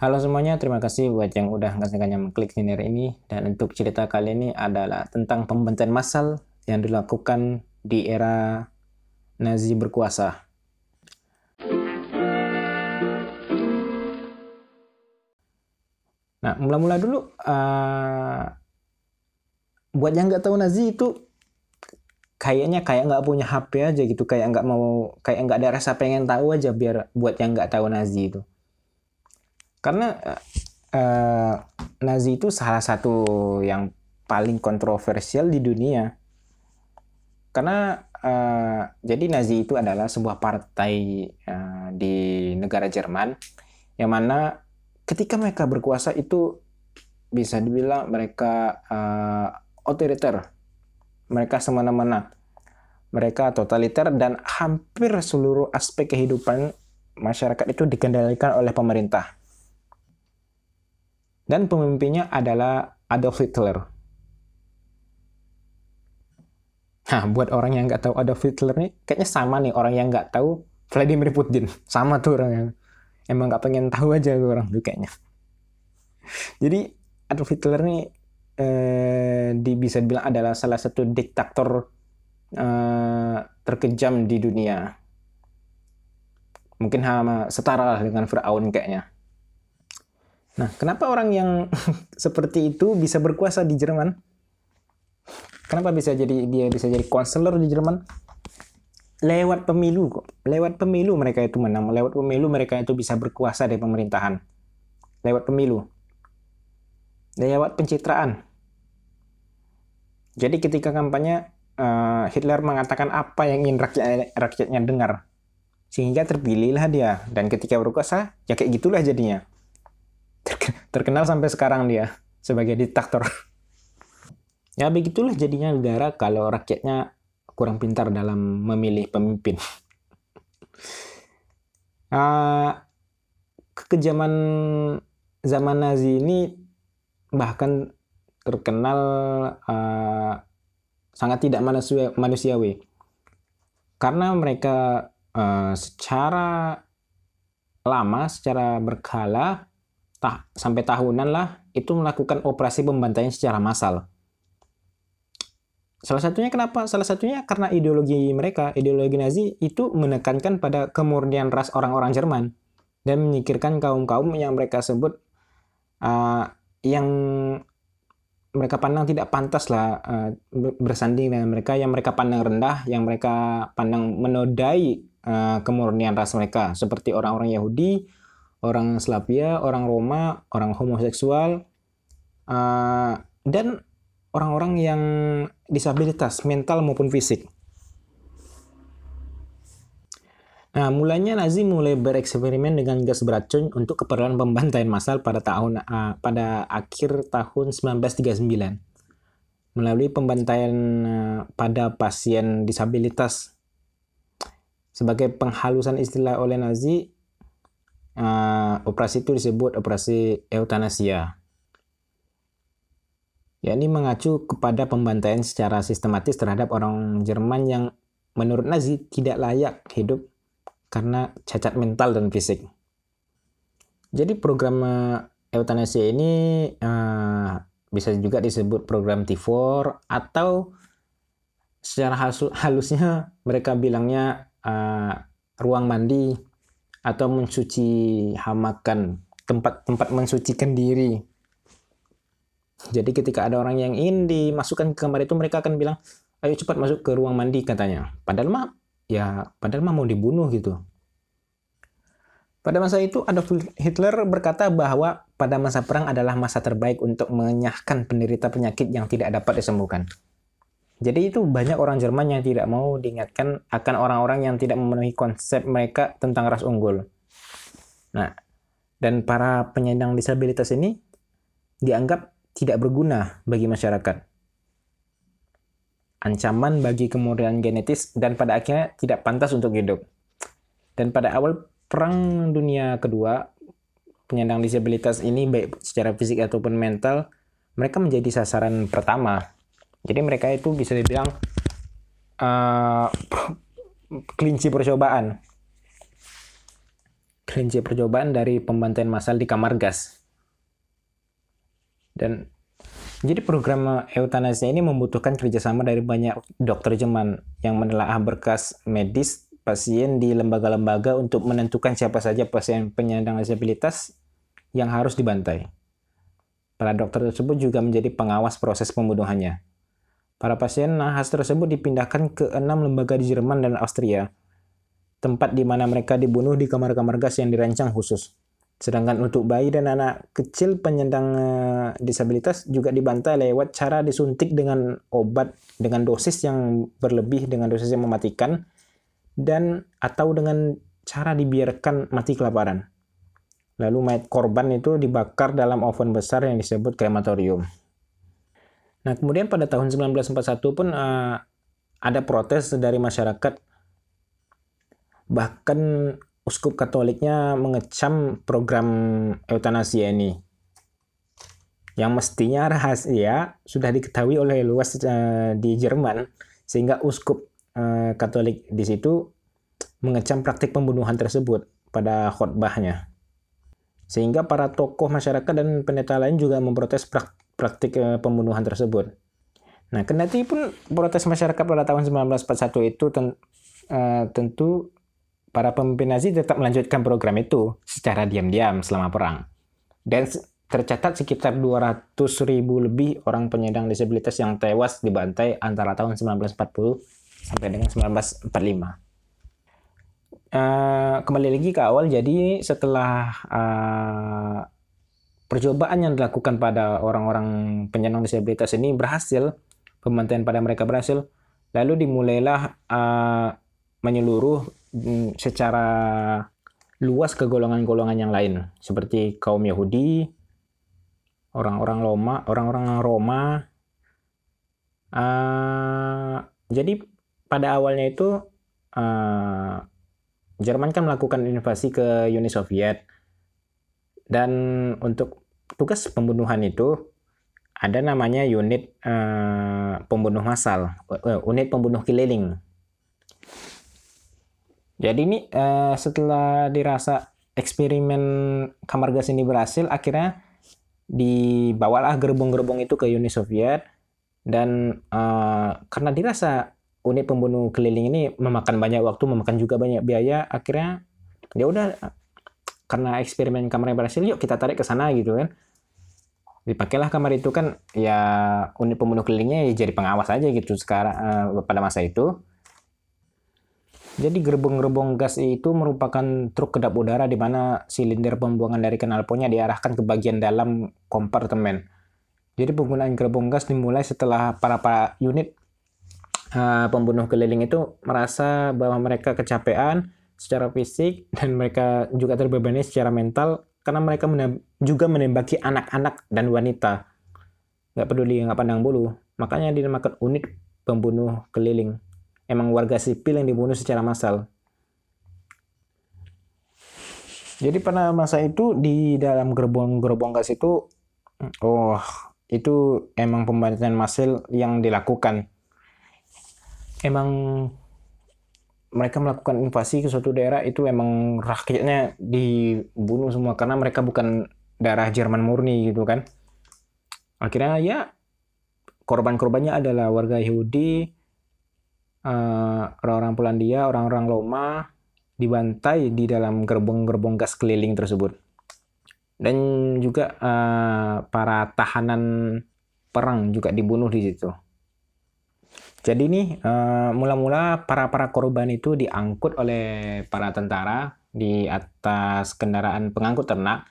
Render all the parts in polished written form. Halo semuanya, terima kasih buat yang udah ngasih-ngasih mengklik siner ini. Dan untuk cerita kali ini adalah tentang pembencian massal yang dilakukan di era Nazi berkuasa. Nah, mula-mula dulu, buat yang nggak tahu Nazi itu kayaknya nggak punya HP aja gitu, kayak nggak ada rasa pengen tahu aja biar buat yang nggak tahu Nazi itu. Karena Nazi itu salah satu yang paling kontroversial di dunia. Karena jadi Nazi itu adalah sebuah partai di negara Jerman, yang mana ketika mereka berkuasa itu bisa dibilang mereka otoriter, mereka semena-mena, mereka totaliter, dan hampir seluruh aspek kehidupan masyarakat itu dikendalikan oleh pemerintah. Dan pemimpinnya adalah Adolf Hitler. Nah, buat orang yang nggak tahu Adolf Hitler nih, kayaknya sama nih orang yang nggak tahu Vladimir Putin. Sama tuh orang yang emang nggak pengen tahu aja tuh orang tuh kayaknya. Jadi Adolf Hitler nih bisa dibilang adalah salah satu diktator terkejam di dunia. Mungkin setara lah dengan Firaun kayaknya. Nah, kenapa orang yang seperti itu bisa berkuasa di Jerman? Kenapa dia bisa jadi konselor di Jerman? Lewat pemilu kok. Lewat pemilu mereka itu menang. Lewat pemilu mereka itu bisa berkuasa di pemerintahan. Lewat pemilu. Lewat pencitraan. Jadi ketika kampanye, Hitler mengatakan apa yang ingin rakyatnya dengar. Sehingga terpilihlah dia. Dan ketika berkuasa, ya kayak gitulah jadinya. Terkenal sampai sekarang dia sebagai diktator. Ya begitulah jadinya negara kalau rakyatnya kurang pintar dalam memilih pemimpin. Kekejaman zaman Nazi ini bahkan terkenal sangat tidak manusiawi. Karena mereka secara lama, secara berkala, sampai tahunan lah, itu melakukan operasi pembantaian secara massal. Salah satunya kenapa? Salah satunya karena ideologi mereka, ideologi Nazi itu menekankan pada kemurnian ras orang-orang Jerman dan menyingkirkan kaum-kaum yang mereka sebut yang mereka pandang tidak pantas lah bersanding dengan mereka, yang mereka pandang rendah, yang mereka pandang menodai kemurnian ras mereka, seperti orang-orang Yahudi, orang Slavia, orang Roma, orang homoseksual, dan orang-orang yang disabilitas mental maupun fisik. Nah, mulanya Nazi mulai bereksperimen dengan gas beracun untuk keperluan pembantaian massal pada akhir tahun 1939 melalui pembantaian pada pasien disabilitas. Sebagai penghalusan istilah oleh Nazi, operasi itu disebut operasi eutanasia, yakni mengacu kepada pembantaian secara sistematis terhadap orang Jerman yang menurut Nazi tidak layak hidup karena cacat mental dan fisik. Jadi program eutanasia ini bisa juga disebut program T4, atau secara halusnya mereka bilangnya ruang mandi, atau mensuci hamakan, tempat mensucikan diri. Jadi ketika ada orang yang ingin dimasukkan ke kamar itu, mereka akan bilang, ayo cepat masuk ke ruang mandi katanya. Padahal mah mau dibunuh gitu. Pada masa itu Adolf Hitler berkata bahwa pada masa perang adalah masa terbaik untuk menyahkan penderita penyakit yang tidak dapat disembuhkan. Jadi itu banyak orang Jerman yang tidak mau diingatkan akan orang-orang yang tidak memenuhi konsep mereka tentang ras unggul. Nah, dan para penyandang disabilitas ini dianggap tidak berguna bagi masyarakat. Ancaman bagi kemurnian genetis, dan pada akhirnya tidak pantas untuk hidup. Dan pada awal Perang Dunia Kedua, penyandang disabilitas ini baik secara fisik ataupun mental, mereka menjadi sasaran pertama. Jadi mereka itu bisa dibilang kelinci percobaan. prinsip percobaan dari pembantaian massal di kamar gas. Dan jadi program eutanasia ini membutuhkan kerjasama dari banyak dokter Jerman yang menelaah berkas medis pasien di lembaga-lembaga untuk menentukan siapa saja pasien penyandang disabilitas yang harus dibantai. Para dokter tersebut juga menjadi pengawas proses pembunuhannya. Para pasien nahas tersebut dipindahkan ke 6 lembaga di Jerman dan Austria, tempat di mana mereka dibunuh di kamar-kamar gas yang dirancang khusus. Sedangkan untuk bayi dan anak kecil penyandang disabilitas juga dibantai lewat cara disuntik dengan obat dengan dosis yang berlebih, dengan dosis yang mematikan, dan atau dengan cara dibiarkan mati kelaparan. Lalu mayat korban itu dibakar dalam oven besar yang disebut krematorium. Nah, kemudian pada tahun 1941 pun ada protes dari masyarakat. Bahkan uskup Katoliknya mengecam program eutanasia ini, yang mestinya rahasia sudah diketahui oleh luas di Jerman, sehingga uskup Katolik di situ mengecam praktik pembunuhan tersebut pada khotbahnya. Sehingga para tokoh masyarakat dan pendeta lain juga memprotes praktik pembunuhan tersebut. Nah, kendati pun protes masyarakat pada tahun 1941 itu tentu para pemimpin Nazi tetap melanjutkan program itu secara diam-diam selama perang. Dan tercatat sekitar 200.000 lebih orang penyandang disabilitas yang tewas dibantai antara tahun 1940 sampai dengan 1945. Kembali lagi ke awal, jadi setelah percobaan yang dilakukan pada orang-orang penyandang disabilitas ini berhasil, pembantaian pada mereka berhasil, lalu dimulailah menyeluruh secara luas ke golongan-golongan yang lain seperti kaum Yahudi, orang-orang Roma. Jadi pada awalnya itu Jerman kan melakukan invasi ke Uni Soviet, dan untuk tugas pembunuhan itu ada namanya unit pembunuh massal, unit pembunuh keliling. Jadi ini setelah dirasa eksperimen kamar gas ini berhasil, akhirnya dibawalah gerbong-gerbong itu ke Uni Soviet, dan karena dirasa unit pembunuh keliling ini memakan banyak waktu, memakan juga banyak biaya, akhirnya ya udah, karena eksperimen kamarnya berhasil, yuk kita tarik ke sana gitu kan. Dipakailah kamar itu kan, ya unit pembunuh kelilingnya ya jadi pengawas aja gitu sekarang pada masa itu. Jadi gerbong-gerbong gas itu merupakan truk kedap udara di mana silinder pembuangan dari knalpotnya diarahkan ke bagian dalam kompartemen. Jadi penggunaan gerbong gas dimulai setelah para unit pembunuh keliling itu merasa bahwa mereka kecapean secara fisik dan mereka juga terbebani secara mental karena mereka juga menembaki anak-anak dan wanita. Nggak peduli, nggak pandang bulu. Makanya dinamakan unit pembunuh keliling. Emang warga sipil yang dibunuh secara massal. Jadi pada masa itu di dalam gerbong-gerbong gas itu, itu emang pembantaian massal yang dilakukan. Emang mereka melakukan invasi ke suatu daerah itu emang rakyatnya dibunuh semua karena mereka bukan darah Jerman murni gitu kan. Akhirnya ya korban-korbannya adalah warga Yahudi, orang-orang Polandia, orang-orang Roma, dibantai di dalam gerbong-gerbong gas keliling tersebut. Dan juga para tahanan perang juga dibunuh di situ. Jadi nih mula-mula para korban itu diangkut oleh para tentara di atas kendaraan pengangkut ternak.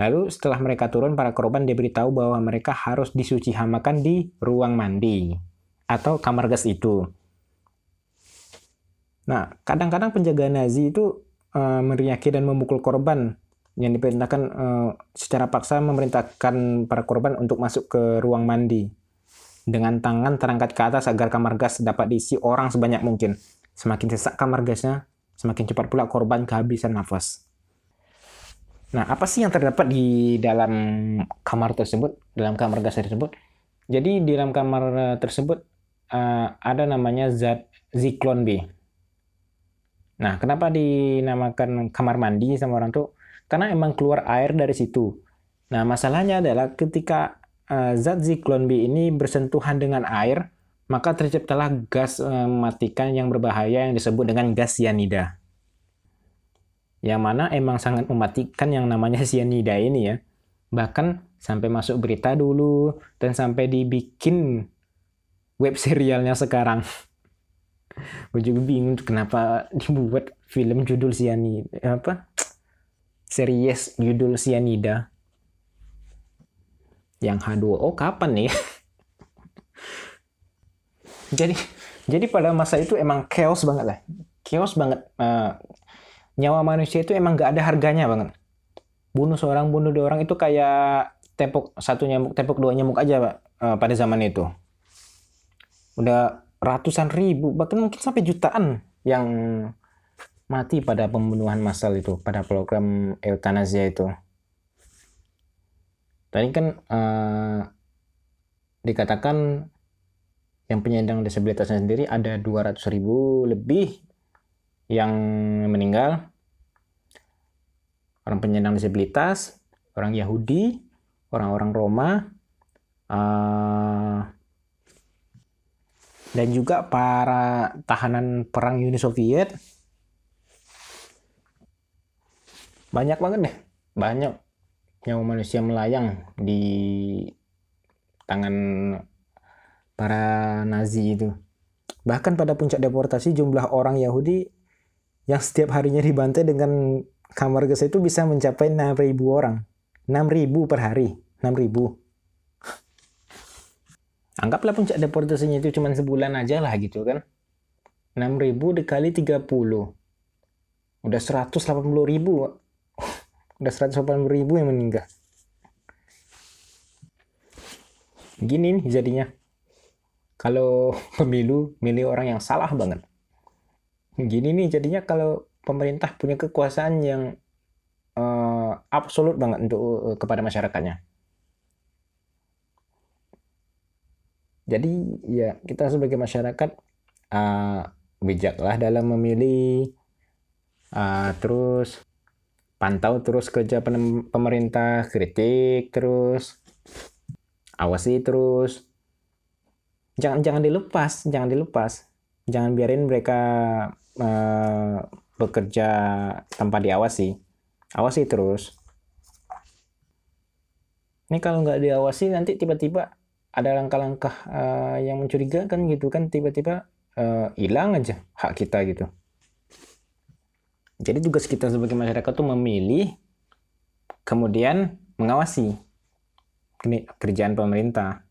Lalu setelah mereka turun, para korban diberitahu bahwa mereka harus disucihamakan di ruang mandi atau kamar gas itu. Nah, kadang-kadang penjaga Nazi itu meneriaki dan memukul korban yang diperintahkan secara paksa, memerintahkan para korban untuk masuk ke ruang mandi dengan tangan terangkat ke atas agar kamar gas dapat diisi orang sebanyak mungkin. Semakin sesak kamar gasnya, semakin cepat pula korban kehabisan nafas. Nah, apa sih yang terdapat di dalam kamar tersebut, dalam kamar gas tersebut? Jadi di dalam kamar tersebut ada namanya zat Zyklon B. Nah, kenapa dinamakan kamar mandi sama orang tuh? Karena emang keluar air dari situ. Nah, masalahnya adalah ketika zat Zyklon B ini bersentuhan dengan air, maka terciptalah gas mematikan yang berbahaya yang disebut dengan gas cyanida. Yang mana emang sangat mematikan yang namanya cyanida ini ya. Bahkan sampai masuk berita dulu, dan sampai dibikin web serialnya sekarang. Gue juga bingung kenapa dibuat film judul cyanida, series judul cyanida. Yang H2O kapan nih? jadi pada masa itu emang chaos banget lah. Chaos banget. Nyawa manusia itu emang gak ada harganya banget. Bunuh seorang, bunuh dua orang itu kayak tepok satu nyamuk, tepok dua nyamuk aja Pak, pada zaman itu. Udah ratusan ribu, bahkan mungkin sampai jutaan yang mati pada pembunuhan massal itu, pada program euthanasia itu. Tadi kan dikatakan yang penyandang disabilitasnya sendiri ada 200 ribu lebih yang meninggal. Orang penyandang disabilitas, orang Yahudi, orang-orang Roma, dan juga para tahanan perang Uni Soviet. Banyak banget deh, banyak nyawa manusia melayang di tangan para Nazi itu. Bahkan pada puncak deportasi, jumlah orang Yahudi yang setiap harinya dibantai dengan kamar gas itu bisa mencapai 6.000 orang. 6.000 per hari, 6.000. Anggaplah puncak deportasinya itu cuma sebulan aja lah gitu kan. 6.000 dikali 30. Udah 180.000. Udah 180.000 yang meninggal. Gini nih jadinya. Kalau pemilu milih orang yang salah banget. Gini nih jadinya kalau pemerintah punya kekuasaan yang absolut banget untuk kepada masyarakatnya. Jadi ya kita sebagai masyarakat bijaklah dalam memilih, terus pantau terus kerja pemerintah, kritik terus, awasi terus. Jangan dilepas, jangan dilepas. Jangan biarin mereka bekerja tanpa diawasi. Awasi terus. Ini kalau nggak diawasi nanti tiba-tiba ada langkah-langkah yang mencurigakan gitu kan, tiba-tiba hilang aja hak kita gitu. Jadi tugas kita sebagai masyarakat tuh memilih, kemudian mengawasi kerjaan pemerintah.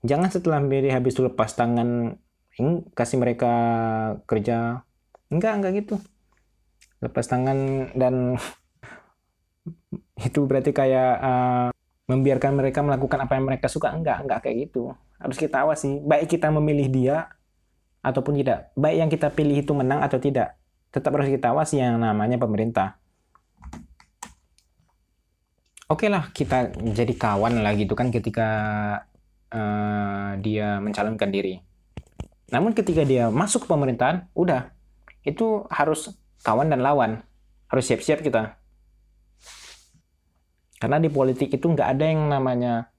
Jangan setelah milih habis itu lepas tangan, kasih mereka kerja. Enggak gitu. Lepas tangan, dan itu berarti kayak membiarkan mereka melakukan apa yang mereka suka. Enggak kayak gitu. Harus kita awasi, baik kita memilih dia ataupun tidak. Baik yang kita pilih itu menang atau tidak. Tetap harus kita awasi yang namanya pemerintah. Oke lah, kita jadi kawan lah gitu kan ketika dia mencalonkan diri. Namun ketika dia masuk ke pemerintahan, udah. Itu harus kawan dan lawan. Harus siap-siap kita. Karena di politik itu nggak ada yang namanya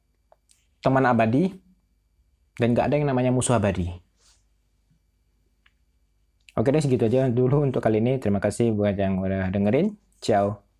teman abadi dan nggak ada yang namanya musuh abadi. Oke deh, segitu aja dulu untuk kali ini. Terima kasih buat yang udah dengerin. Ciao.